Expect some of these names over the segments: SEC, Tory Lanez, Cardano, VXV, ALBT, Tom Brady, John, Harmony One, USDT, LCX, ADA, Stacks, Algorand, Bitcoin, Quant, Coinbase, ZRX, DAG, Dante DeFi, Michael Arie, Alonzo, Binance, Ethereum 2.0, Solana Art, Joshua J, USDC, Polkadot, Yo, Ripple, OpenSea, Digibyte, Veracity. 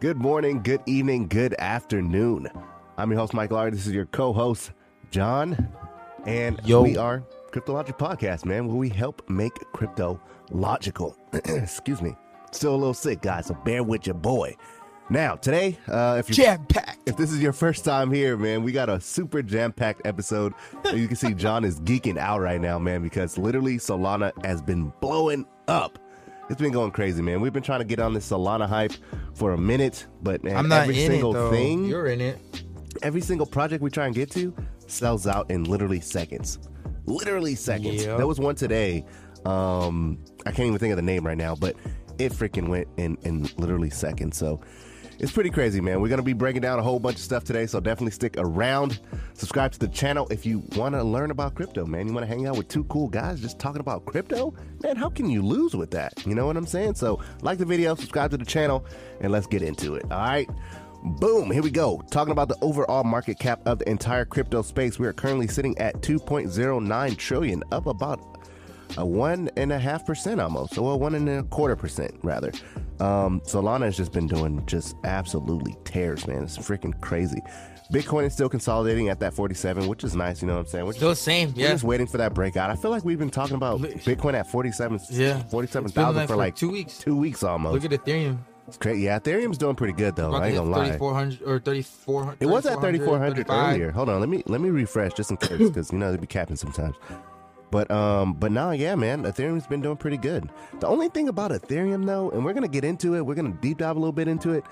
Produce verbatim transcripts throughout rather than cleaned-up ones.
Good morning, good evening, good afternoon. I'm your host, Michael Arie. This is your co-host, John. And Yo. We are Cryptologic Podcast, man, where we help make crypto logical. Excuse me. Still a little sick, guys, so bear with your boy. Now, today, uh, if, you're, if this is your first time here, man, we got a super jam-packed episode. You can see John is geeking out right now, man, because literally Solana has been blowing up. It's been going crazy, man. We've been trying to get on this Solana hype for a minute, but man, I'm not every in single it, though. thing, you're in it. Every single project we try and get to sells out in literally seconds. Literally seconds. Yep. There was one today. Um, I can't even think of the name right now, but it freaking went in, in literally seconds. So it's pretty crazy, man. We're going to be breaking down a whole bunch of stuff today, so definitely stick around. Subscribe to the channel if you want to learn about crypto, man. You want to hang out with two cool guys just talking about crypto? Man, how can you lose with that? You know what I'm saying? So like the video, subscribe to the channel, and let's get into it. All right. Boom, here we go. Talking about the overall market cap of the entire crypto space. We are currently sitting at two point zero nine trillion, up about a one and a half percent almost, or well, one and a quarter percent rather. Um, Solana has just been doing just absolutely tears, man. It's freaking crazy. Bitcoin is still consolidating at that forty-seven, which is nice. You know what I'm saying? We're still the same. Yeah. We're just waiting for that breakout. I feel like we've been talking about Bitcoin at forty-seven, yeah, forty-seven thousand like for like two weeks, two weeks almost. Look at Ethereum. It's crazy. Yeah, Ethereum's doing pretty good though. I ain't gonna lie. thirty-four hundred or thirty-four hundred. It was at thirty-four hundred earlier. Hold on, let me let me refresh just in case, because you know they be capping sometimes. But um, but no, nah, yeah, man, Ethereum's been doing pretty good. The only thing about Ethereum though, and we're gonna get into it, we're gonna deep dive a little bit into it,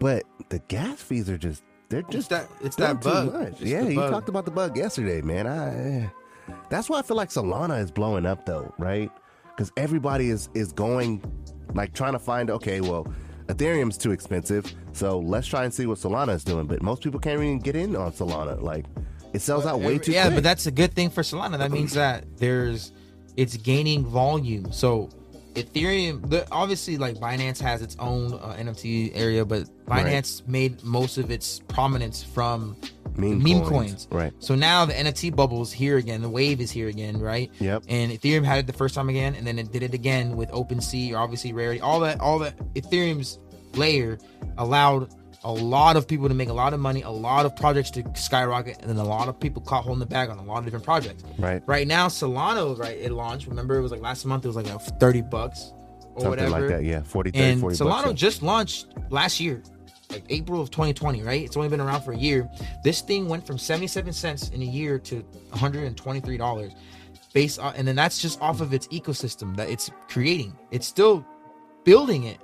but the gas fees are just they're just it's that it's that bug. Too much. It's yeah, you bug. talked about the bug yesterday, man. I that's why I feel like Solana is blowing up though, right? Because everybody is is going like trying to find okay, well. Ethereum's too expensive, so let's try and see what Solana is doing. But most people can't even get in on Solana. Like, it sells out way too yeah, quick. Yeah, but that's a good thing for Solana. That means that there's, it's gaining volume. So Ethereum, obviously, like Binance has its own uh, N F T area, but Binance right. made most of its prominence from meme, meme coins. coins. Right. So now the N F T bubble's here again. The wave is here again, right? Yep. And Ethereum had it the first time again, and then it did it again with OpenSea, or obviously Rarity. All that, all that Ethereum's layer allowed a lot of people to make a lot of money, a lot of projects to skyrocket, and then a lot of people caught holding the bag on a lot of different projects. Right. Right now, Solana, right, it launched. Remember, it was like last month. It was like thirty bucks or Something whatever. Something like that. Yeah, forty, thirty, and forty. And Solana bucks, yeah. just launched last year. Like April of twenty twenty, right? It's only been around for a year. This thing went from seventy-seven cents in a year to one hundred twenty-three dollars based on, and then that's just off of its ecosystem that it's creating. It's still building it.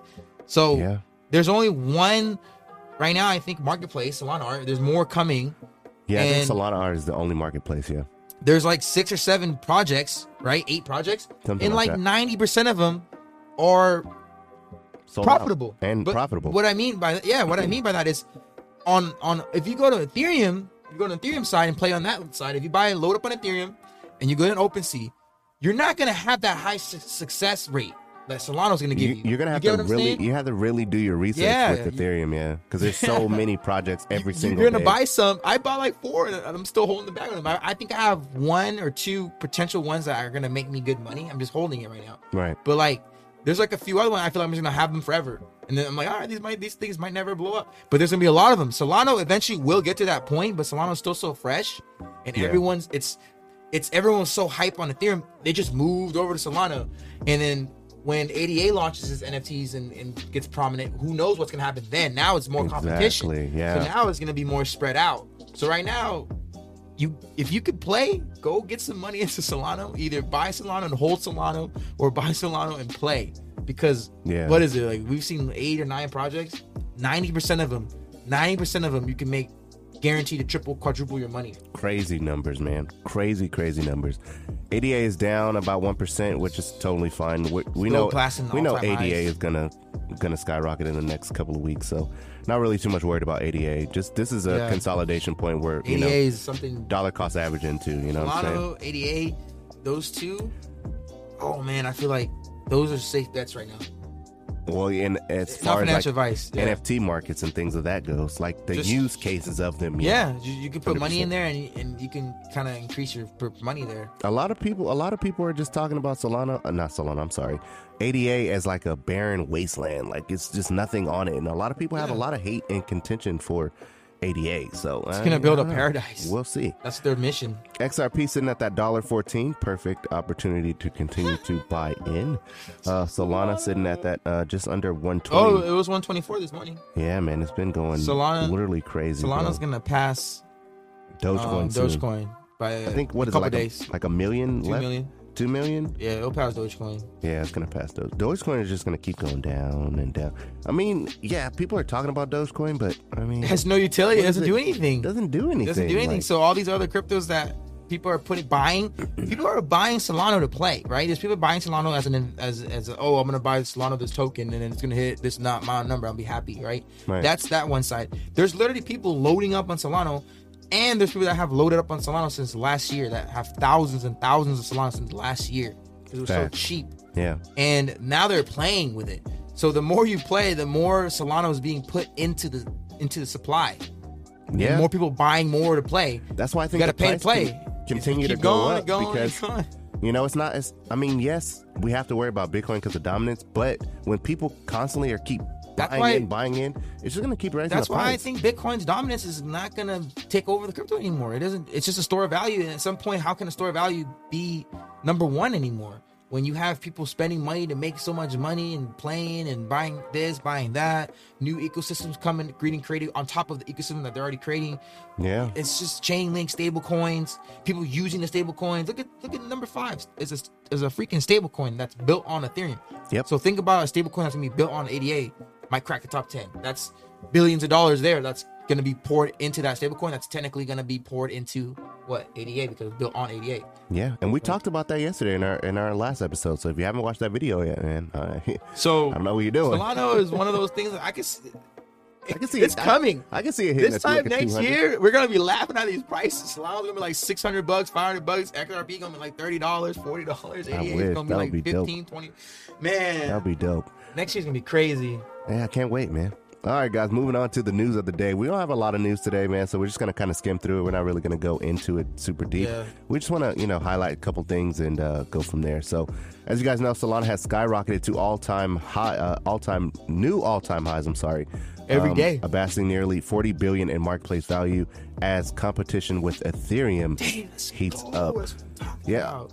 So yeah. there's only one right now, I think, marketplace, Solana Art. There's more coming. Yeah, I think Solana Art is the only marketplace, yeah. There's like six or seven projects, right? Eight projects. Something and like, like ninety percent of them are Sold profitable out. and but profitable. What I mean by that, yeah, what I mean by that is, on on if you go to Ethereum, you go to Ethereum side and play on that side. If you buy and load up on Ethereum, and you go to OpenSea, you're not gonna have that high su- success rate that Solana's gonna give you. you. You're gonna have you to really, you have to really do your research yeah, with Ethereum, yeah, because there's so many projects every you, single. You're gonna day. buy some. I bought like four, and I'm still holding the bag on them. I, I think I have one or two potential ones that are gonna make me good money. I'm just holding it right now. Right, but like. There's like a few other ones I feel like I'm just gonna have them forever, and then I'm like, all right, these might these things might never blow up, but there's gonna be a lot of them. Solana eventually will get to that point, but Solana's still so fresh, and yeah. everyone's it's it's everyone's so hype on Ethereum they just moved over to Solana, and then when A D A launches his N F Ts and, and gets prominent, who knows what's gonna happen then? Now it's more exactly, competition, yeah. So now it's gonna be more spread out. So right now. You, if you could play, go get some money into Solana. Either buy Solana and hold Solana, or buy Solana and play. Because yeah. what is it like? We've seen eight or nine projects. Ninety percent of them, ninety percent of them, you can make guaranteed to triple, quadruple your money. Crazy numbers, man. Crazy, crazy numbers. A D A is down about one percent, which is totally fine. We, we know we know A D A highs. is gonna gonna skyrocket in the next couple of weeks, so not really too much worried about A D A. Just this is a yeah. consolidation point where A D A you know, is something dollar cost average into. You know, Solana, what I'm saying? A D A, those two. Oh man, I feel like those are safe bets right now. Well, and as it's far as like advice, yeah. N F T markets and things of that goes, like the Just, use cases of them. Yeah, you, you can put one hundred percent money in there, and and you can kind of increase your money there. A lot of people, a lot of people are just talking about Solana, uh, not Solana. I'm sorry, A D A as like a barren wasteland, like it's just nothing on it. And a lot of people yeah. have a lot of hate and contention for A D A. So it's I, gonna build a paradise. We'll see. That's their mission. X R P sitting at that one dollar fourteen. Perfect opportunity to continue to buy in. Uh, Solana sitting at that uh, just under one twenty. Oh, it was one twenty-four this morning. Yeah, man, it's been going Solana, literally crazy. Solana's bro. gonna pass Dogecoin. Um, Dogecoin by I think what a is it, like days. A, like a million. Two left? million. Two million? Yeah, it'll pass Dogecoin. Yeah, it's going to pass Dogecoin. Dogecoin is just going to keep going down and down. I mean, yeah, people are talking about Dogecoin, but I mean... It has no utility. It doesn't do anything. It doesn't do anything. It doesn't do anything. Like, so all these other cryptos that people are putting buying, people are buying Solana to play, right? There's people buying Solana as an, as, as a, oh, I'm going to buy Solana this token, and then it's going to hit this not my number. I'll be happy, right? right? That's that one side. There's literally people loading up on Solana. And there's people that have loaded up on Solana since last year that have thousands and thousands of Solana since last year because it was Fact. so cheap. Yeah. And now they're playing with it. So the more you play, the more Solana is being put into the into the supply. Yeah. And more people buying more to play. That's why I think you got to pay to play. Continue to go up because you know it's not. It's, I mean, yes, we have to worry about Bitcoin because of dominance, but when people constantly are keep. That's buying why, in, buying in, it's just going to keep rising. That's why price. I think Bitcoin's dominance is not going to take over the crypto anymore. It doesn't. It's just a store of value. And at some point, how can a store of value be number one anymore? When you have people spending money to make so much money and playing and buying this, buying that, new ecosystems coming, creating, creating on top of the ecosystem that they're already creating. Yeah, it's just chain link stable coins. People using the stable coins. Look at look at number five. It's a is a freaking stable coin that's built on Ethereum. Yep. So think about a stable coin that's going to be built on A D A. Might crack the top ten. That's billions of dollars there. That's going to be poured into that stablecoin. That's technically going to be poured into what A D A because it's built on A D A. Yeah, and we right. talked about that yesterday in our in our last episode. So if you haven't watched that video yet, man, uh, so I don't know what you're doing. Solana is one of those things that I can see. I can see it's it, coming. I, I can see it hitting this time like next year. We're gonna be laughing at these prices. Solana's gonna be like six hundred bucks, five hundred bucks. X R P gonna be like thirty dollars, forty dollars. A D A's gonna be like be fifteen, dope. twenty. Man, that'll be dope. Next year's gonna be crazy. Yeah, I can't wait, man. All right, guys, moving on to the news of the day. We don't have a lot of news today, man, so we're just going to kind of skim through it. We're not really going to go into it super deep. Yeah. We just want to, you know, highlight a couple things and uh, go from there. So, as you guys know, Solana has skyrocketed to all-time high, uh, all-time new all-time highs, I'm sorry. Every um, day. Amassing nearly forty billion dollars in marketplace value as competition with Ethereum Damn, heats up. Yeah. About.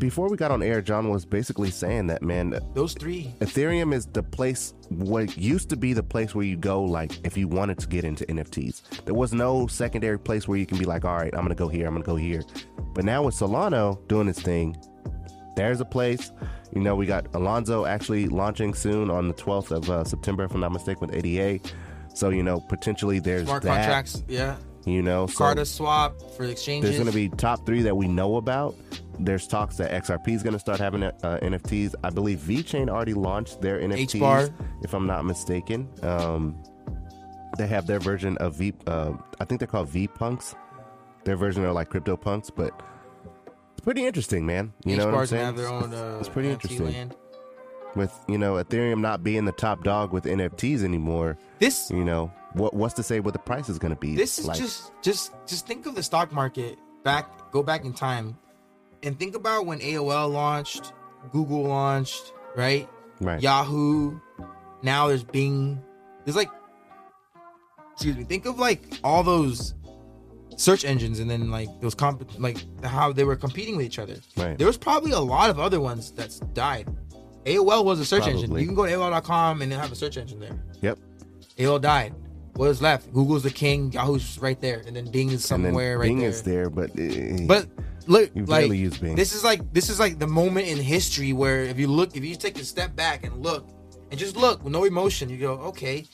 Before we got on air, John was basically saying that, man, those three. Ethereum is the place, what used to be the place where you go, like, if you wanted to get into N F Ts. There was no secondary place where you can be like, all right, I'm going to go here, I'm going to go here. But now with Solana doing its thing, there's a place. You know, we got Alonzo actually launching soon on the twelfth of uh, September, if I'm not mistaken, with A D A. So, you know, potentially there's smart that. contracts, yeah. You know, so Carta swap for exchanges. There's going to be top three that we know about. There's talks that X R P is going to start having uh, N F Ts. I believe VeChain already launched their N F Ts, H B A R. If I'm not mistaken. Um, they have their version of V. Uh, I think they're called V Punks. Their version are like crypto punks, but it's pretty interesting, man. You H B A R know what I'm saying? Have their own, uh, it's pretty N F T interesting. Land. With you know Ethereum not being the top dog with N F Ts anymore, this you know what what's to say what the price is going to be. This is like. just just just think of the stock market back. Go back in time. And think about when A O L launched, Google launched, right? Right. Yahoo. Now there's Bing. There's like, excuse me. Think of like all those search engines, and then like those comp, like how they were competing with each other. Right. There was probably a lot of other ones that's died. A O L was a search probably. engine. You can go to A O L dot com and then have a search engine there. Yep. A O L died. What is left? Google's the king. Yahoo's right there, and then Bing is somewhere right there. Bing is there, but uh, but. Look, you like, use Bing. This is like this is like the moment in history where if you look, if you take a step back and look, and just look with no emotion, you go, okay,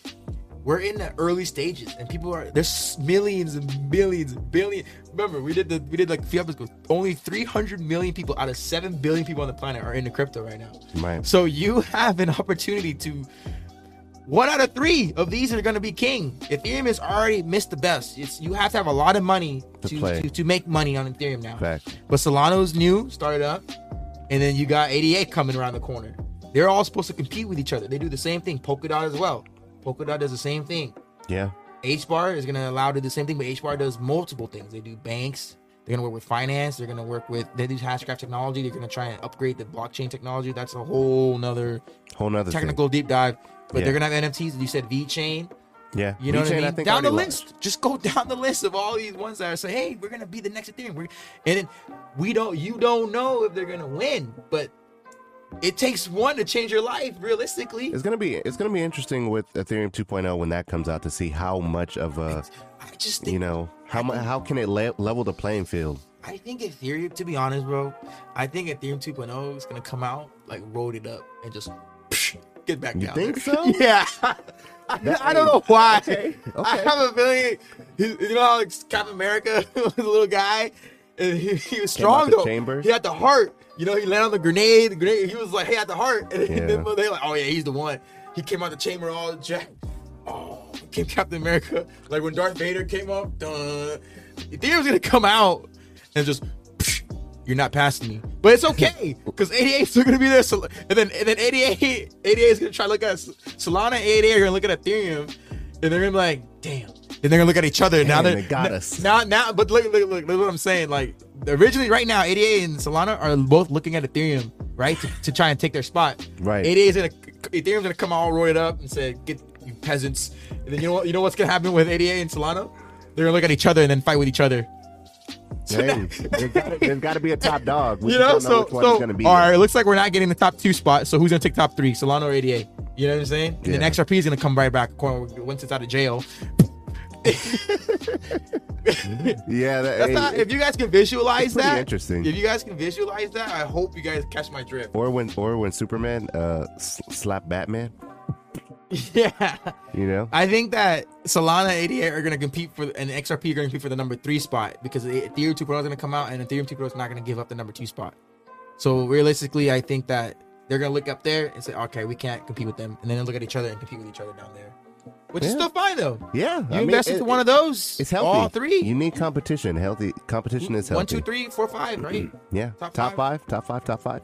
We're in the early stages, and people are, there's millions and millions, billion. Remember, we did the we did like a few episodes ago. Only three hundred million people out of seven billion people on the planet are into crypto right now. Man. So you have an opportunity to, one out of three of these are going to be king. Ethereum has already missed the best. It's, you have to have a lot of money to to, to, to make money on Ethereum now. Fact. But Solana's new, started up, and then you got A D A coming around the corner. They're all supposed to compete with each other. They do the same thing. Polkadot as well. Polkadot does the same thing. Yeah. H B A R is going to allow to do the same thing, but H B A R does multiple things. They do banks. They're going to work with finance. They're going to work with, they do hashgraph technology. They're going to try and upgrade the blockchain technology. That's a whole nother whole nother technical thing. Deep dive. But yeah. They're going to have N F Ts. You said VeChain. Yeah. You know VeChain, what I mean? I think down I the list. Watched. Just go down the list of all these ones that are saying, hey, we're going to be the next Ethereum. We're... And then we don't, you don't know if they're going to win, but it takes one to change your life, realistically. It's gonna be it's gonna be interesting with Ethereum two point oh when that comes out to see how much of a, I just think, you know, how think, how can it le- level the playing field. I think Ethereum, to be honest, bro, I think Ethereum two point oh is gonna come out like rolled it up and just psh, get back down. You think there. So? Yeah. I, I don't know why. Okay. Okay. I have a feeling. You know how like Captain America was a little guy and he, he was strong though. Chambers. He had the heart. You know, he landed on the grenade. The grenade. He was like, "Hey, at the heart." And yeah. Then they like, "Oh yeah, he's the one." He came out the chamber all jacked. Oh, came Captain America. Like when Darth Vader came up, duh. Ethereum's gonna come out and just, psh, you're not passing me. But it's okay because A D A's still gonna be there. So, and then and then A D A, A D A is gonna try to look at Solana. And A D A are gonna look at Ethereum, and they're gonna be like, "Damn." And they're gonna look at each other. Damn, now they got now, us. Now, now, but look, look, look, look what I'm saying. Like originally, right now, A D A and Solana are both looking at Ethereum, right, to, to try and take their spot. Right. A D A is gonna, Ethereum's gonna come all roided up and say, "Get you peasants." And then you know what? You know what's gonna happen with A D A and Solana? They're gonna look at each other and then fight with each other. So hey, now, there's, gotta, there's gotta be a top dog. We you know, so, know so all right, it looks like we're not getting the top two spot. So who's gonna take top three, Solana or A D A? You know what I'm saying? And yeah. Then X R P is gonna come right back once it's out of jail. Yeah, that, That's hey, not, if you guys can visualize that, interesting. If you guys can visualize that, I hope you guys catch my drift. Or when, or when Superman uh, s- slapped Batman. Yeah, you know, I think that Solana A D A are going to compete for, and X R P are going to compete for the number three spot because Ethereum two point oh is going to come out, and Ethereum two point oh is not going to give up the number two spot. So realistically, I think that they're going to look up there and say, "Okay, we can't compete with them," and then look at each other and compete with each other down there. Which yeah. is still fine though. Yeah, you I invest mean, into it, one of those. It's healthy. All three. You need competition. Healthy competition is healthy. One, two, three, four, five. Right. Yeah. Top, top five. five. Top five. Top five.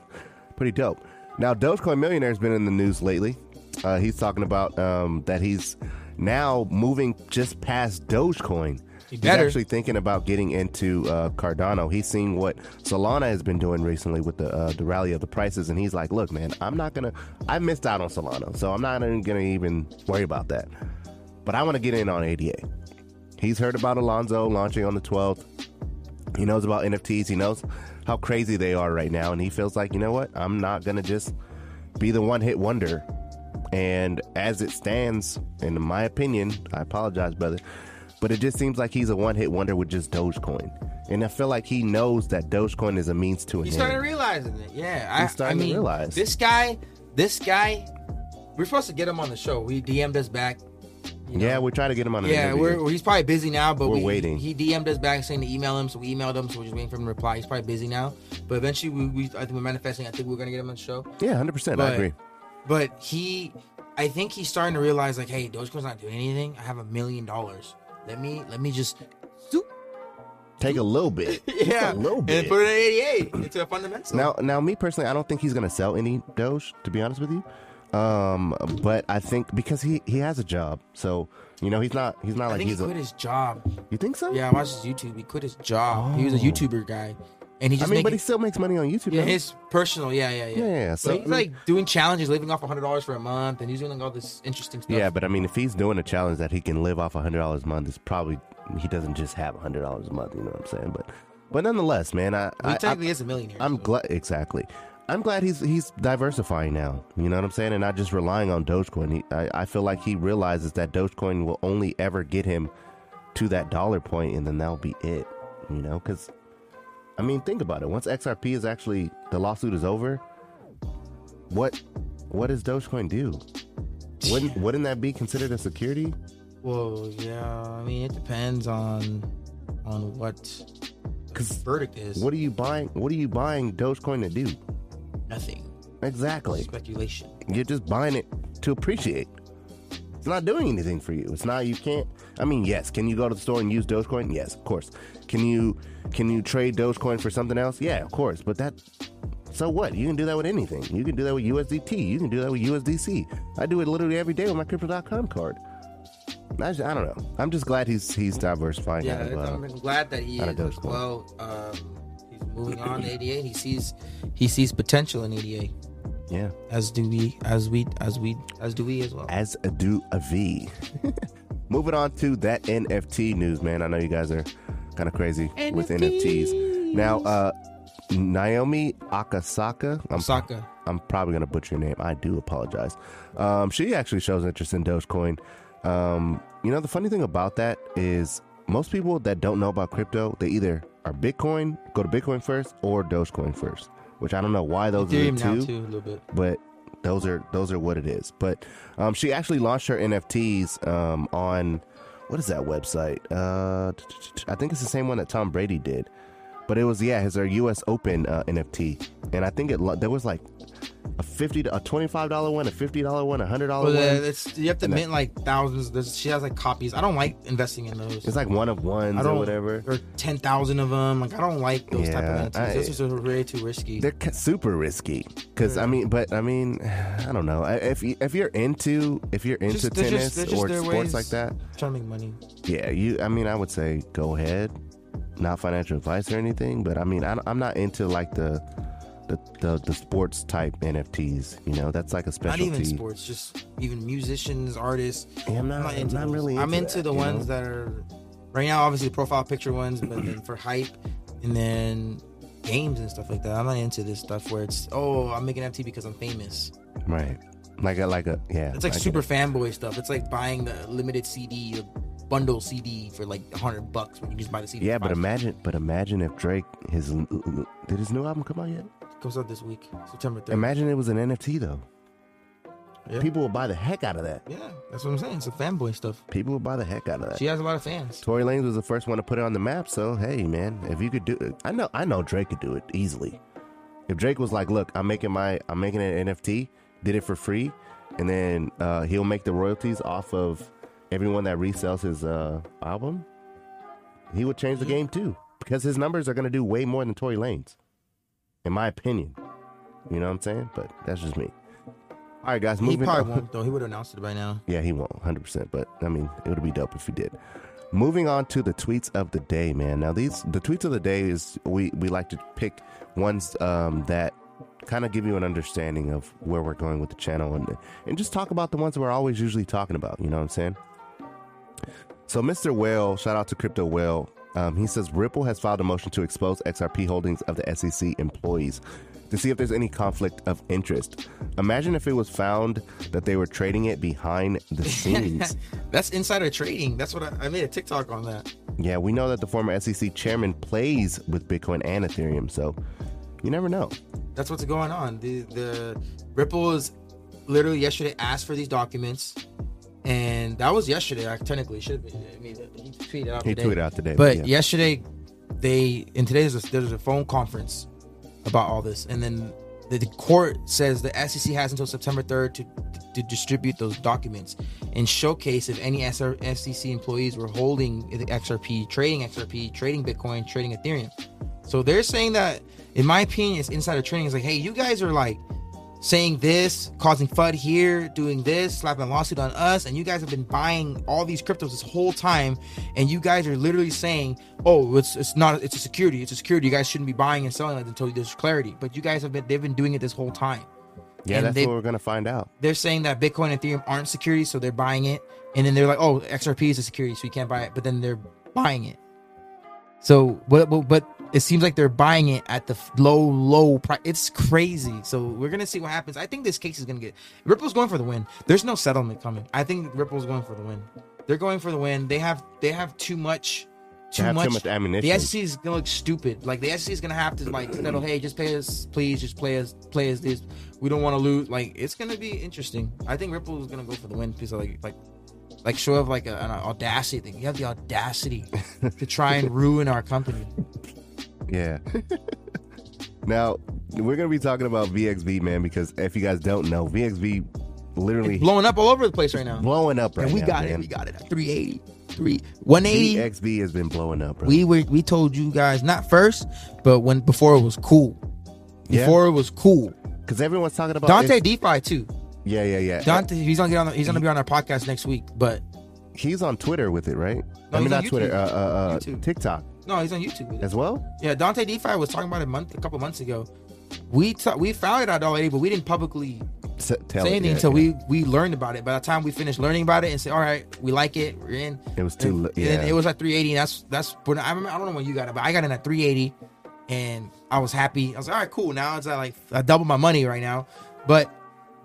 Pretty dope. Now, Dogecoin Millionaire has been in the news lately. Uh, he's talking about um, that he's now moving just past Dogecoin. He he's actually thinking about getting into uh, Cardano. He's seeing what Solana has been doing recently with the uh, the rally of the prices, and he's like, "Look, man, I'm not gonna. I missed out on Solana, so I'm not even gonna even worry about that. But I want to get in on A D A." He's heard about Alonzo launching on the twelfth. He knows about N F Ts. He knows how crazy they are right now. And he feels like, you know what? I'm not going to just be the one-hit wonder. And as it stands, in my opinion, I apologize, brother, but it just seems like he's a one-hit wonder with just Dogecoin. And I feel like he knows that Dogecoin is a means to an end. He's starting to realize it. Yeah. He's I, starting I mean, to realize. This guy, this guy, we're supposed to get him on the show. He D M'd us back. You know? Yeah, we're trying to get him on. Yeah, we're, he's probably busy now, but we're we, waiting. He D M'd us back saying to email him, so we emailed him. So we're just waiting for him to reply. He's probably busy now, but eventually, we, we I think we're manifesting. I think we're gonna get him on the show. Yeah, hundred percent. I agree. But he, I think he's starting to realize, like, hey, Dogecoin's not doing anything. I have a million dollars. Let me, let me just zoop, take zoop. a little bit, yeah, a little bit, and put it in A D A into a fundamental. Now, now, me personally, I don't think he's gonna sell any Doge. To be honest with you. Um, but I think because he, he has a job, so you know he's not he's not I like think he's he quit a, his job. You think so? Yeah, I watched his YouTube. He quit his job. Oh. He was a YouTuber guy, and he just I mean, making, but he still makes money on YouTube. Yeah, right? His personal, yeah, yeah, yeah. yeah, yeah. So but he's I mean, like doing challenges, living off a hundred dollars for a month, and he's doing like all this interesting stuff. Yeah, but I mean, if he's doing a challenge that he can live off a hundred dollars a month, it's probably he doesn't just have a hundred dollars a month. You know what I'm saying? But but nonetheless, man, I well, he I, technically I, is a millionaire. I'm so. glad exactly. I'm glad he's he's diversifying now, you know what I'm saying? And not just relying on Dogecoin. He, I, I feel like he realizes that Dogecoin will only ever get him to that dollar point, and then that'll be it, you know? Because, I mean, think about it. Once X R P is actually, the lawsuit is over, what what does Dogecoin do? Wouldn't yeah. wouldn't that be considered a security? Well, yeah. I mean, it depends on on what the verdict is. What are you buying? What are you buying Dogecoin to do? Nothing. Exactly. Speculation. You're just buying it to appreciate. It's not doing anything for you. It's not. You can't. I mean, yes. Can you go to the store and use Dogecoin? Yes, of course. Can you can you trade Dogecoin for something else? Yeah, of course. But that. So what? You can do that with anything. You can do that with U S D T. You can do that with U S D C. I do it literally every day with my Crypto dot com card. I, just, I don't know. I'm just glad he's he's diversifying. Yeah, out of, uh, I'm glad that he is as well. Um, he's moving on to A D A. He sees he sees potential in A D A. Yeah. As do we. As we. As we. As do we as well. As do a V. Moving on to that N F T news, man. I know you guys are kind of crazy N F Ts. With N F Ts now. Uh, Naomi Akasaka. I'm, Osaka. I'm probably gonna butcher your name. I do apologize. Um, she actually shows interest in Dogecoin. Um, you know, the funny thing about that is most people that don't know about crypto, they either are Bitcoin, go to Bitcoin first, or Dogecoin first. Which I don't know why those Ethereum are the two, now too, a little bit. But those are those are what it is. But um, she actually launched her N F Ts um, on what is that website? Uh, I think it's the same one that Tom Brady did. But it was yeah, his her U S Open uh, N F T, and I think it there was like a fifty, a twenty-five dollar one, a fifty dollar one, a hundred dollar one. It's, you have to mint like thousands. There's, she has like copies. I don't like investing in those. It's like one of ones or whatever, or ten thousand of them. Like I don't like those yeah, type of N F Ts. Those are way too risky. They're super risky because yeah. I mean, but I mean, I don't know. If you, if you're into if you're into just, tennis just, or sports like that, trying to make money. Yeah, you. I mean, I would say go ahead. Not financial advice or anything, but I mean, I, I'm not into like the the, the the sports type N F Ts. You know, that's like a specialty. Not even sports, just even musicians, artists. Yeah, I'm not, I'm not, into I'm not really. Into I'm into that, the ones know? That are right now, obviously the profile picture ones, but then for hype, and then games and stuff like that. I'm not into this stuff where it's oh, I'm making N F T because I'm famous. Right, like a like a yeah. It's like I super fanboy stuff. It's like buying the limited C D. Of, bundle C D for like a hundred bucks when you just buy the C D. Yeah, but imagine, but imagine if Drake his did his new album come out yet? It comes out this week, September third. Imagine it was an N F T though. Yeah. People will buy the heck out of that. Yeah, that's what I'm saying. It's a fanboy stuff. People will buy the heck out of that. She has a lot of fans. Tory Lanez was the first one to put it on the map, so hey man, if you could do it, I know, I know Drake could do it easily. If Drake was like, look, I'm making my, I'm making an N F T, did it for free, and then uh, he'll make the royalties off of. Everyone that resells his uh, album, he would change the game too because his numbers are going to do way more than Tory Lanez, in my opinion. You know what I'm saying? But that's just me. All right, guys. Moving he probably on. Won't though. He would have announced it by now. Yeah, he won't, one hundred percent. But I mean, it would be dope if he did. Moving on to the tweets of the day, man. Now these the tweets of the day is we we like to pick ones um, that kind of give you an understanding of where we're going with the channel and and just talk about the ones we're always usually talking about. You know what I'm saying? So Mister Whale, shout out to Crypto Whale. Um, he says Ripple has filed a motion to expose X R P holdings of the S E C employees to see if there's any conflict of interest. Imagine if it was found that they were trading it behind the scenes. That's insider trading. That's what I, I made a TikTok on that. Yeah, we know that the former S E C chairman plays with Bitcoin and Ethereum, so you never know. That's what's going on. The the Ripple is literally yesterday asked for these documents. And that was yesterday. I technically should be. I mean, he tweeted out he today. He tweeted out today. But yeah. yesterday, they and today there's a, there's a phone conference about all this. And then the, the court says the S E C has until September third to, to distribute those documents and showcase if any S E C employees were holding the X R P, trading X R P, trading Bitcoin, trading Ethereum. So they're saying that, in my opinion, it's insider trading. It's like, hey, you guys are like. Saying this, causing F U D here, doing this, slapping a lawsuit on us, and you guys have been buying all these cryptos this whole time, and you guys are literally saying, "Oh, it's it's not, it's a security, it's a security. You guys shouldn't be buying and selling it until there's clarity." But you guys have been, they've been doing it this whole time. Yeah, and that's they, what we're gonna find out. They're saying that Bitcoin and Ethereum aren't securities, so they're buying it, and then they're like, "Oh, X R P is a security, so you can't buy it," but then they're buying it. So, but but. but it seems like they're buying it at the low, low price. It's crazy. So we're going to see what happens. I think this case is going to get... Ripple's going for the win. There's no settlement coming. I think Ripple's going for the win. They're going for the win. They have they have too much too, have much, too much ammunition. The S E C is gonna look stupid. Like the S E C is gonna have to like settle. Hey, just pay us, please. Just play us, play us this. We don't want to lose. Like it's gonna be interesting. I think Ripple is gonna go for the win because like like like show of like a, an audacity thing. You have the audacity to try and ruin our company. Yeah. Now we're gonna be talking about V X V, man, because if you guys don't know, V X V literally it's blowing up all over the place right now. Blowing up right now. And we now, got man. it. We got it at three eighty, three one eighty. V X V has been blowing up, bro. We were we told you guys not first, but when before it was cool. Before yeah. it was cool. Because everyone's talking about Dante DeFi too. Yeah, yeah, yeah. Dante, he's gonna get on. The, he's gonna be on our podcast next week, but he's on Twitter with it, right? No, I mean, not YouTube. Twitter. Uh, uh, uh TikTok. No, he's on YouTube with it as well. Yeah, Dante DeFi was talking about it a month, a couple months ago. We t- we found it out already, but we didn't publicly S- tell say anything yeah, until yeah. we we learned about it. By the time we finished learning about it and said, "All right, we like it, we're in," it was too. And, yeah, and it was like three eighty. And that's that's. When I remember, I don't know when you got it, but I got in at three eighty, and I was happy. I was like, "All right, cool." Now it's at like I double my money right now, but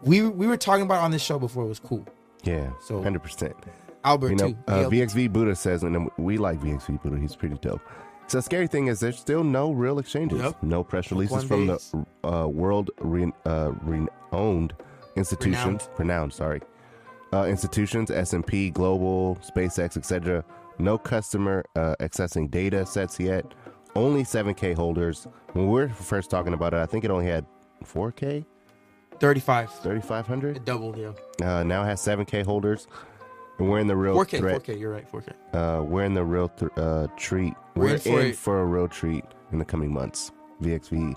we we were talking about it on this show before it was cool. Yeah, so one hundred percent. Albert, you know, too. Uh, V X V Buddha says, and we like V X V Buddha. He's pretty dope. So the scary thing is there's still no real exchanges. Yep. No press releases Coinbase. From the uh, world re- uh, renowned institutions. Renowned, sorry. Uh, institutions, S and P, Global, SpaceX, et cetera. No customer uh, accessing data sets yet. Only seven K holders. When we were first talking about it, I think it only had four K? thirty-five. thirty-five hundred? It doubled, yeah. Uh, now it has seven K holders. We're in the real four K, threat. four K, you're right, four K. Uh, we're in the real th- uh, treat. We're, we're in, for, in for a real treat in the coming months. V X V,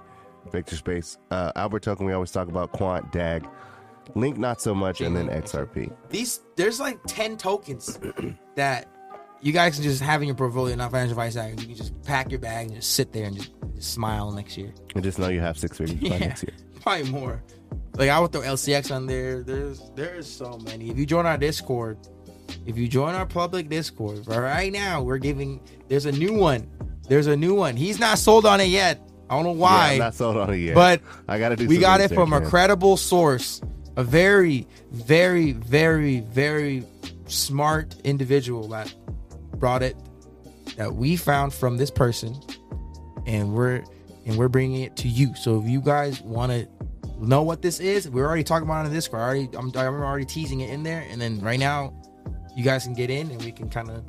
Vector Space. Uh, Albert token, we always talk about Quant, D A G, Link, not so much, and then X R P. These There's like ten tokens that you guys can just have in your portfolio, not financial advice. You can just pack your bag and just sit there and just, just smile next year. And just know you have six figures yeah, next year. Probably more. Like, I would throw L C X on there. There's, there's so many. If you join our Discord... If you join our public Discord, right now we're giving. There's a new one. There's a new one. He's not sold on it yet. I don't know why. Yeah, I'm not sold on it yet. But I gotta do. We got it from a credible source, a very, very, very, very smart individual that brought it. That we found from this person, and we're and we're bringing it to you. So if you guys want to know what this is, we're already talking about it on the Discord. I already, I'm, I'm already teasing it in there, and then right now. You guys can get in and we can kind of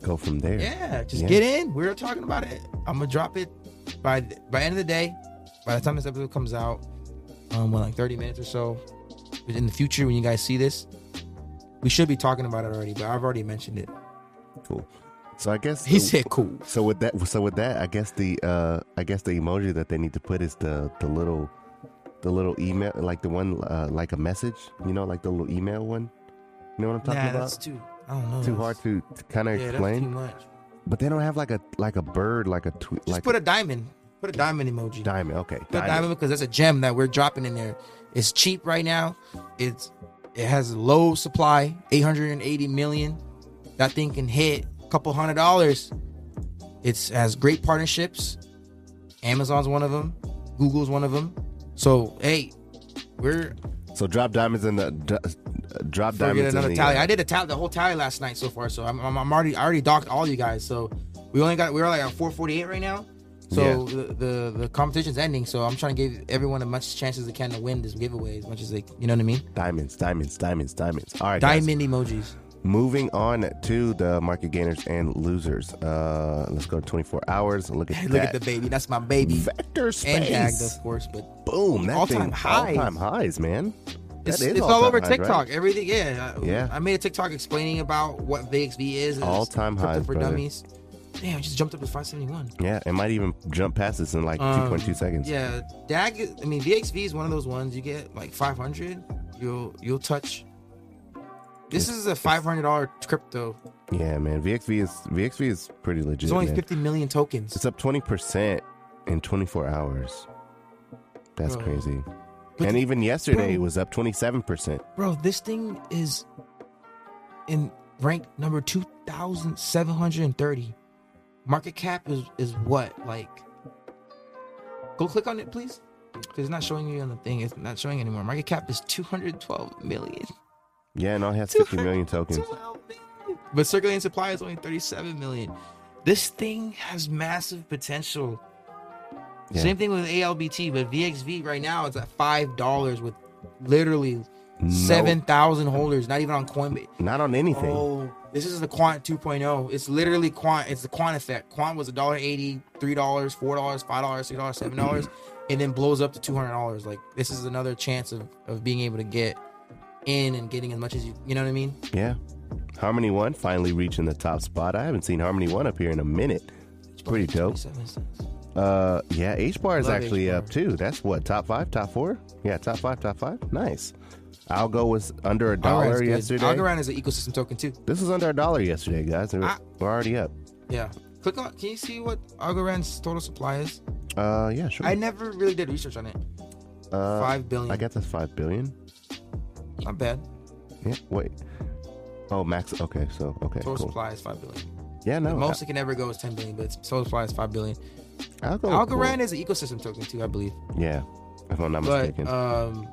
go from there. Yeah, just yeah. get in. We were talking about it. I'm gonna drop it by the, by the end of the day. By the time this episode comes out, um, well, like thirty minutes or so. But in the future, when you guys see this, we should be talking about it already. But I've already mentioned it. Cool. So I guess he the, said cool. So with that, so with that, I guess the uh, I guess the emoji that they need to put is the the little the little email, like the one uh, like a message, you know, like the little email one. You know what I'm talking nah, about? That's too, I don't know. Too hard to, to kind of yeah, explain. That's too much. But they don't have like a like a bird, like a tweet. Just like put a diamond. Put a diamond emoji. Diamond, okay. Put diamond. a diamond because that's a gem that we're dropping in there. It's cheap right now. It's it has low supply, eight hundred eighty million. That thing can hit a couple hundred dollars. It has great partnerships. Amazon's one of them. Google's one of them. So hey, we're so drop diamonds in the. D- Drop diamonds. Another tally. I did a tally, the whole tally last night so far. So I'm, I'm, I'm already, I already docked all you guys. So we only got, we're like at four forty-eight right now. So yeah. the, the the competition's ending. So I'm trying to give everyone as much chance as they can to win this giveaway as much as they, you know what I mean? Diamonds, diamonds, diamonds, diamonds. All right, diamond guys. Emojis. Moving on to the market gainers and losers. Uh, let's go to twenty-four hours. Look at look that. at the baby. That's my baby. Vector Space. And tagged, of course. But boom, that all thing, time highs. All time highs, man. It's, it's all over TikTok. Highs, right? Everything, yeah. yeah. I made a TikTok explaining about what V X V is. All time highs for brother. dummies. Damn, it just jumped up to five seventy-one. Yeah, it might even jump past this in like um, two point two seconds. Yeah, D A G. I mean, V X V is one of those ones you get like five hundred. You'll you'll touch. This it's, is a five hundred dollars crypto. Yeah, man. V X V is V X V is pretty legit. It's only man. fifty million tokens. It's up twenty percent in twenty-four hours. That's Bro. crazy. But and the, even yesterday, bro, it was up twenty-seven percent. Bro, this thing is in rank number two thousand seven hundred thirty. Market cap is, is what? Like, go click on it, please. It's not showing you on the thing. It's not showing anymore. Market cap is two hundred twelve million. Yeah, and no, it has fifty million tokens. But circulating supply is only thirty-seven million. This thing has massive potential. Yeah. Same thing with A L B T, but V X V right now it's at five dollars with literally no. seven thousand holders. Not even on Coinbase. Not on anything. Oh, this is the Quant two point oh. It's literally Quant. It's the Quant effect. Quant was a dollar eighty, three dollars, four dollars, five dollars, six dollars, seven dollars, and then blows up to two hundred dollars. Like this is another chance of of being able to get in and getting as much as you. You know what I mean? Yeah. Harmony One finally reaching the top spot. I haven't seen Harmony One up here in a minute. It's pretty dope. Uh, yeah, H B A R is actually H B A R. Up too. That's what, top five, top four? Yeah, top five, top five. Nice. Algo was under a dollar yesterday. Algorand is an ecosystem token too. This is under a dollar yesterday, guys. We're, I, we're already up. Yeah. Click on. Can you see what Algorand's total supply is? Uh, yeah, sure. I never really did research on it. Uh, five billion. I guess that's five billion. Not bad. Yeah. Wait. Oh, max. Okay, so okay. Total cool. supply is five billion. Yeah, no. The most I, it can ever go is ten billion, but total supply is five billion. Algorand cool. is an ecosystem token too, I believe. Yeah, if I'm not but, mistaken. Um,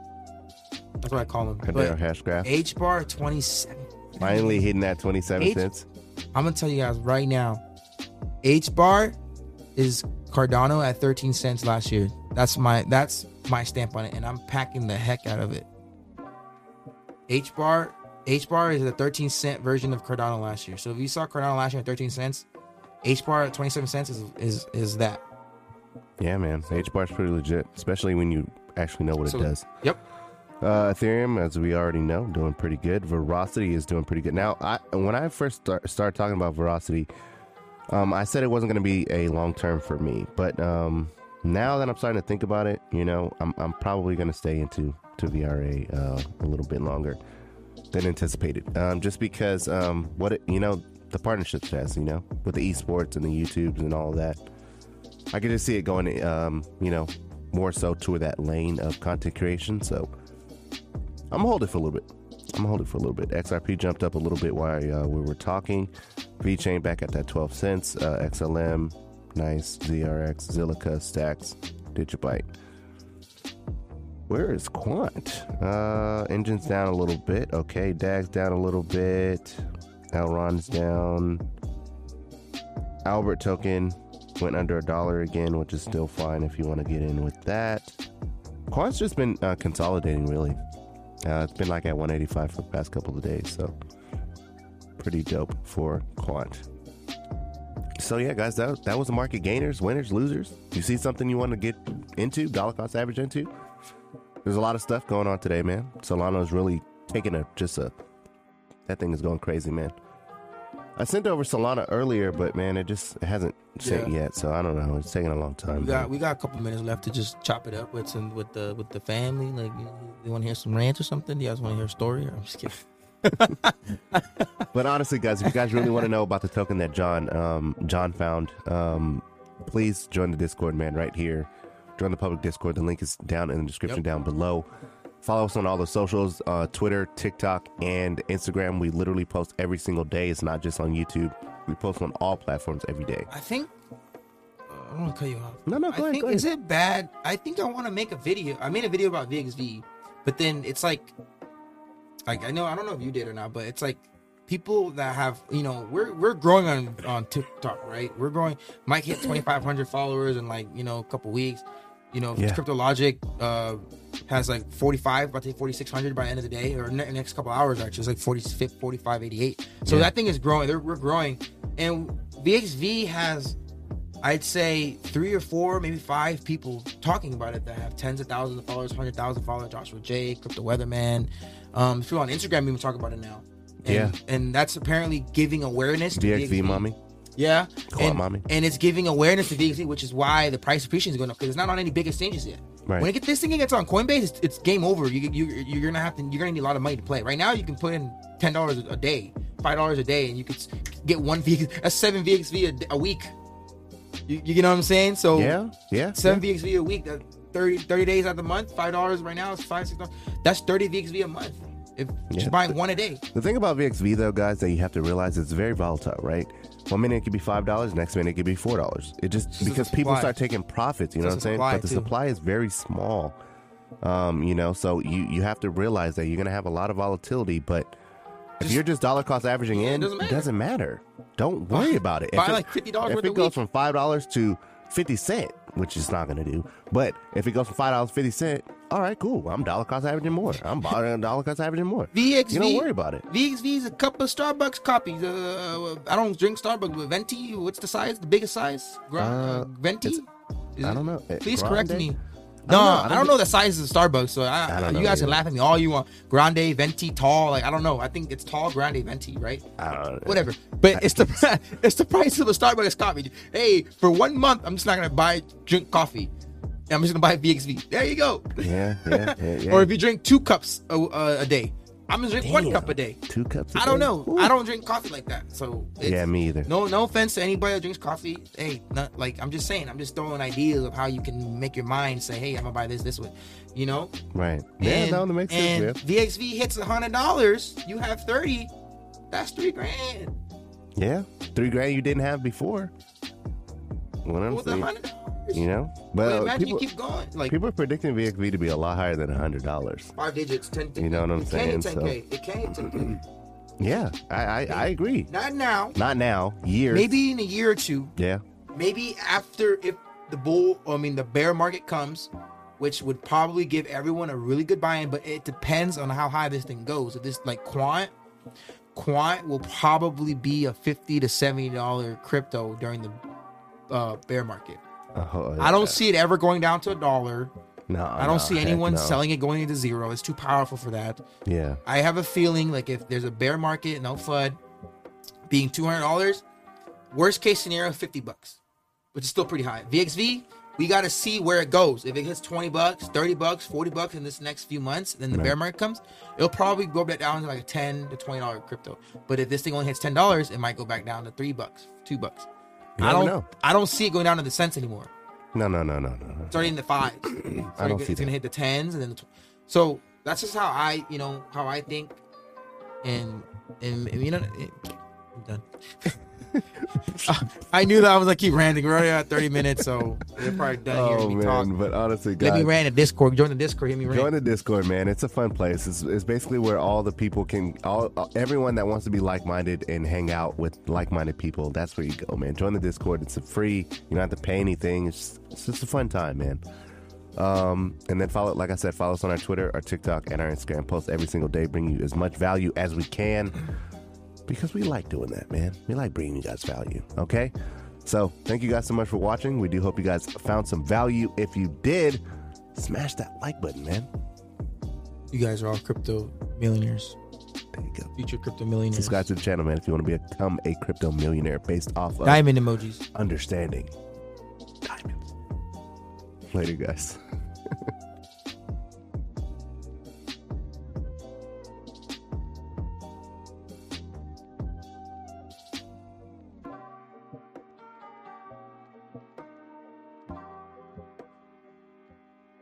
that's what I call them. Cardano hash graph. H B A R twenty-seven. Finally hitting that twenty-seven H- cents. I'm gonna tell you guys right now, H B A R is Cardano at thirteen cents last year. That's my that's my stamp on it, and I'm packing the heck out of it. H B A R. H B A R is a thirteen cent version of Cardano last year. So if you saw Cardano last year at thirteen cents, H B A R at twenty-seven cents is is, is that. Yeah, man. H B A R is pretty legit, especially when you actually know what so, it does. Yep. Uh, Ethereum, as we already know, doing pretty good. Veracity is doing pretty good. Now, I, when I first start, started talking about Veracity, um, I said it wasn't going to be a long term for me. But um, now that I'm starting to think about it, you know, I'm, I'm probably going to stay into to V R A uh, a little bit longer than anticipated, um, just because um, what it, you know, the partnerships has, you know, with the esports and the YouTubes and all that, I could just see it going, um, you know, more so to that lane of content creation. So I'm gonna hold it for a little bit. I'm gonna hold it for a little bit. X R P jumped up a little bit while uh, we were talking. VeChain back at that twelve cents. Uh, X L M, nice. Z R X, Zilica, Stacks, Digibyte. Where is Quant? Uh, engine's down a little bit. Okay, D A G's down a little bit. Alron's down. Albert token went under a dollar again, which is still fine if you want to get in with that. Quant's just been uh, consolidating, really. Uh, it's been like at one eighty-five for the past couple of days, so pretty dope for Quant. So yeah, guys, that, that was the market gainers, winners, losers. You see something you want to get into, dollar cost average into? There's a lot of stuff going on today, man. Solana is really taking a just a that thing is going crazy, man. I sent over Solana earlier, but man, it just it hasn't sent yeah. yet, so I don't know. It's taking a long time. We got man. we got a couple minutes left to just chop it up with some with the with the family. Like, you, you want to hear some rants or something? Do you guys want to hear a story? Or I'm just kidding. But honestly, guys, if you guys really want to know about the token that John um, John found, um, please join the Discord, man, right here. Join the public Discord. The link is down in the description yep. down below. Follow us on all the socials, uh, Twitter, TikTok, and Instagram. We literally post every single day. It's not just on YouTube. We post on all platforms every day. I think... I don't want to cut you off. No, no, go I ahead, think, go Is ahead. It bad? I think I want to make a video. I made a video about V X V, but then it's like... Like, I know, I don't know if you did or not, but it's like people that have, you know, we're we're growing on, on TikTok, right? We're growing. Mike hit twenty-five hundred followers in like, you know, a couple weeks. You know, yeah. Cryptologic uh, has like forty-five, about to forty-six hundred by the end of the day, or ne- next couple hours, actually. It's like forty-five eighty-eight. So yeah. that thing is growing. They're, we're growing. And V X V has, I'd say, three or four, maybe five people talking about it that have tens of thousands of followers, one hundred thousand followers. Joshua J, Crypto Weatherman. Um, if you're on Instagram, you can talk about it now. And, yeah. And that's apparently giving awareness to V X V. V X V, mommy. Yeah, and, on, mommy. And it's giving awareness to V X V, which is why the price appreciation is going up, because it's not on any big exchanges yet. Right. When it gets, this thing gets on Coinbase, it's, it's game over. You, you, you're gonna have to, you're gonna need a lot of money to play. Right now, you can put in ten dollars a day, five dollars a day, and you could get one V X V, a seven V X V a, a week. You, you know what I'm saying? So yeah, yeah, seven yeah. V X V a week. That thirty, thirty days out of the month, five dollars right now is five six dollars. That's thirty V X V a month. If just yeah. buying one a day. The thing about V X V though, guys, that you have to realize it's very volatile, right? One minute it could be five dollars, next minute it could be four dollars. It just so because people start taking profits, you so know what I'm saying? But the too. Supply is very small. Um, you know, so you, you have to realize that you're gonna have a lot of volatility, but If you're just dollar cost averaging in, it doesn't matter. Doesn't matter. Don't worry about it. Buy if like fifty dollars worth of weed. If it goes from five dollars to fifty cents, which it's not going to do, but if it goes from five dollars to fifty cents, all right, cool. I'm dollar cost averaging more. I'm buying dollar cost averaging more. V X V. You don't worry about it. V X V is a cup of Starbucks coffee. Uh, I don't drink Starbucks, but Venti, what's the size? The biggest size? Gr- uh, Venti? Is I don't know. It, please grande? Correct me. No, I don't know, I don't I don't know the sizes of Starbucks, so I, I don't know you guys either. Can laugh at me all you want. Grande, Venti, tall, like I don't know. I think it's tall, Grande, Venti, right? I don't know. Whatever. But I it's the it's... it's the price of a Starbucks coffee. Hey, for one month, I'm just not gonna buy drink coffee. I'm just gonna buy V X V. There you go. Yeah, yeah, yeah. yeah. Or if you drink two cups a, uh, a day, I'm gonna drink Damn. one cup a day. Two cups. A I don't day? know. Ooh. I don't drink coffee like that. So it's, yeah, me either. No, no offense to anybody that drinks coffee. Hey, not like I'm just saying. I'm just throwing ideas of how you can make your mind say, "Hey, I'm gonna buy this this way," you know? Right. Yeah, that no, makes sense. And V X V hits a hundred dollars. You have thirty. That's three grand. Yeah, three grand you didn't have before. What I'm saying. You know, but well, imagine people, you keep going. Like people are predicting V X V to be a lot higher than a hundred dollars. Five digits, ten. You know what I'm saying? So it can't. ten K. Yeah, I, I I agree. Not now. Not now. Years. Maybe in a year or two. Yeah. Maybe after if the bull, I mean the bear market comes, which would probably give everyone a really good buy-in. But it depends on how high this thing goes. If this like quant, quant will probably be a fifty to seventy dollar crypto during the uh, bear market. Oh, yeah. I don't see it ever going down to a dollar. No, I don't no, see anyone no. selling it going into zero. It's too powerful for that. Yeah, I have a feeling like if there's a bear market, no F U D, being two hundred dollars, worst case scenario fifty bucks, which is still pretty high. V X V, we got to see where it goes. If it hits twenty bucks, thirty bucks, forty bucks in this next few months, then the right. bear market comes, it'll probably go back down to like a ten to twenty dollar crypto. But if this thing only hits ten dollars, it might go back down to three bucks, two bucks. I don't know. I don't see it going down to the cents anymore. No, no, no, no, no. It's already in the fives. I don't see it's gonna hit the tens and then the tw- so that's just how I, you know, how I think. And and, and you know, it, I'm done. uh, I knew that I was gonna keep ranting. We're already at thirty minutes, so we're probably done oh, here. Oh man, talking. But honestly, guys, let me rant at Discord. Join the Discord. Hit me rant. Join the Discord, man. It's a fun place. It's, it's basically where all the people can, all everyone that wants to be like-minded and hang out with like-minded people. That's where you go, man. Join the Discord. It's a free. You don't have to pay anything. It's just, it's just a fun time, man. Um, and then follow, like I said, follow us on our Twitter, our TikTok, and our Instagram. Posts every single day. Bring you as much value as we can. Because we like doing that, man. We like bringing you guys value, okay? So thank you guys so much for watching. We do hope you guys found some value. If you did, smash that like button, man. You guys are all crypto millionaires. There you go. Future crypto millionaires. Subscribe to the channel, man, if you want to become a crypto millionaire based off of... Diamond emojis. Understanding. Diamonds. Later, guys.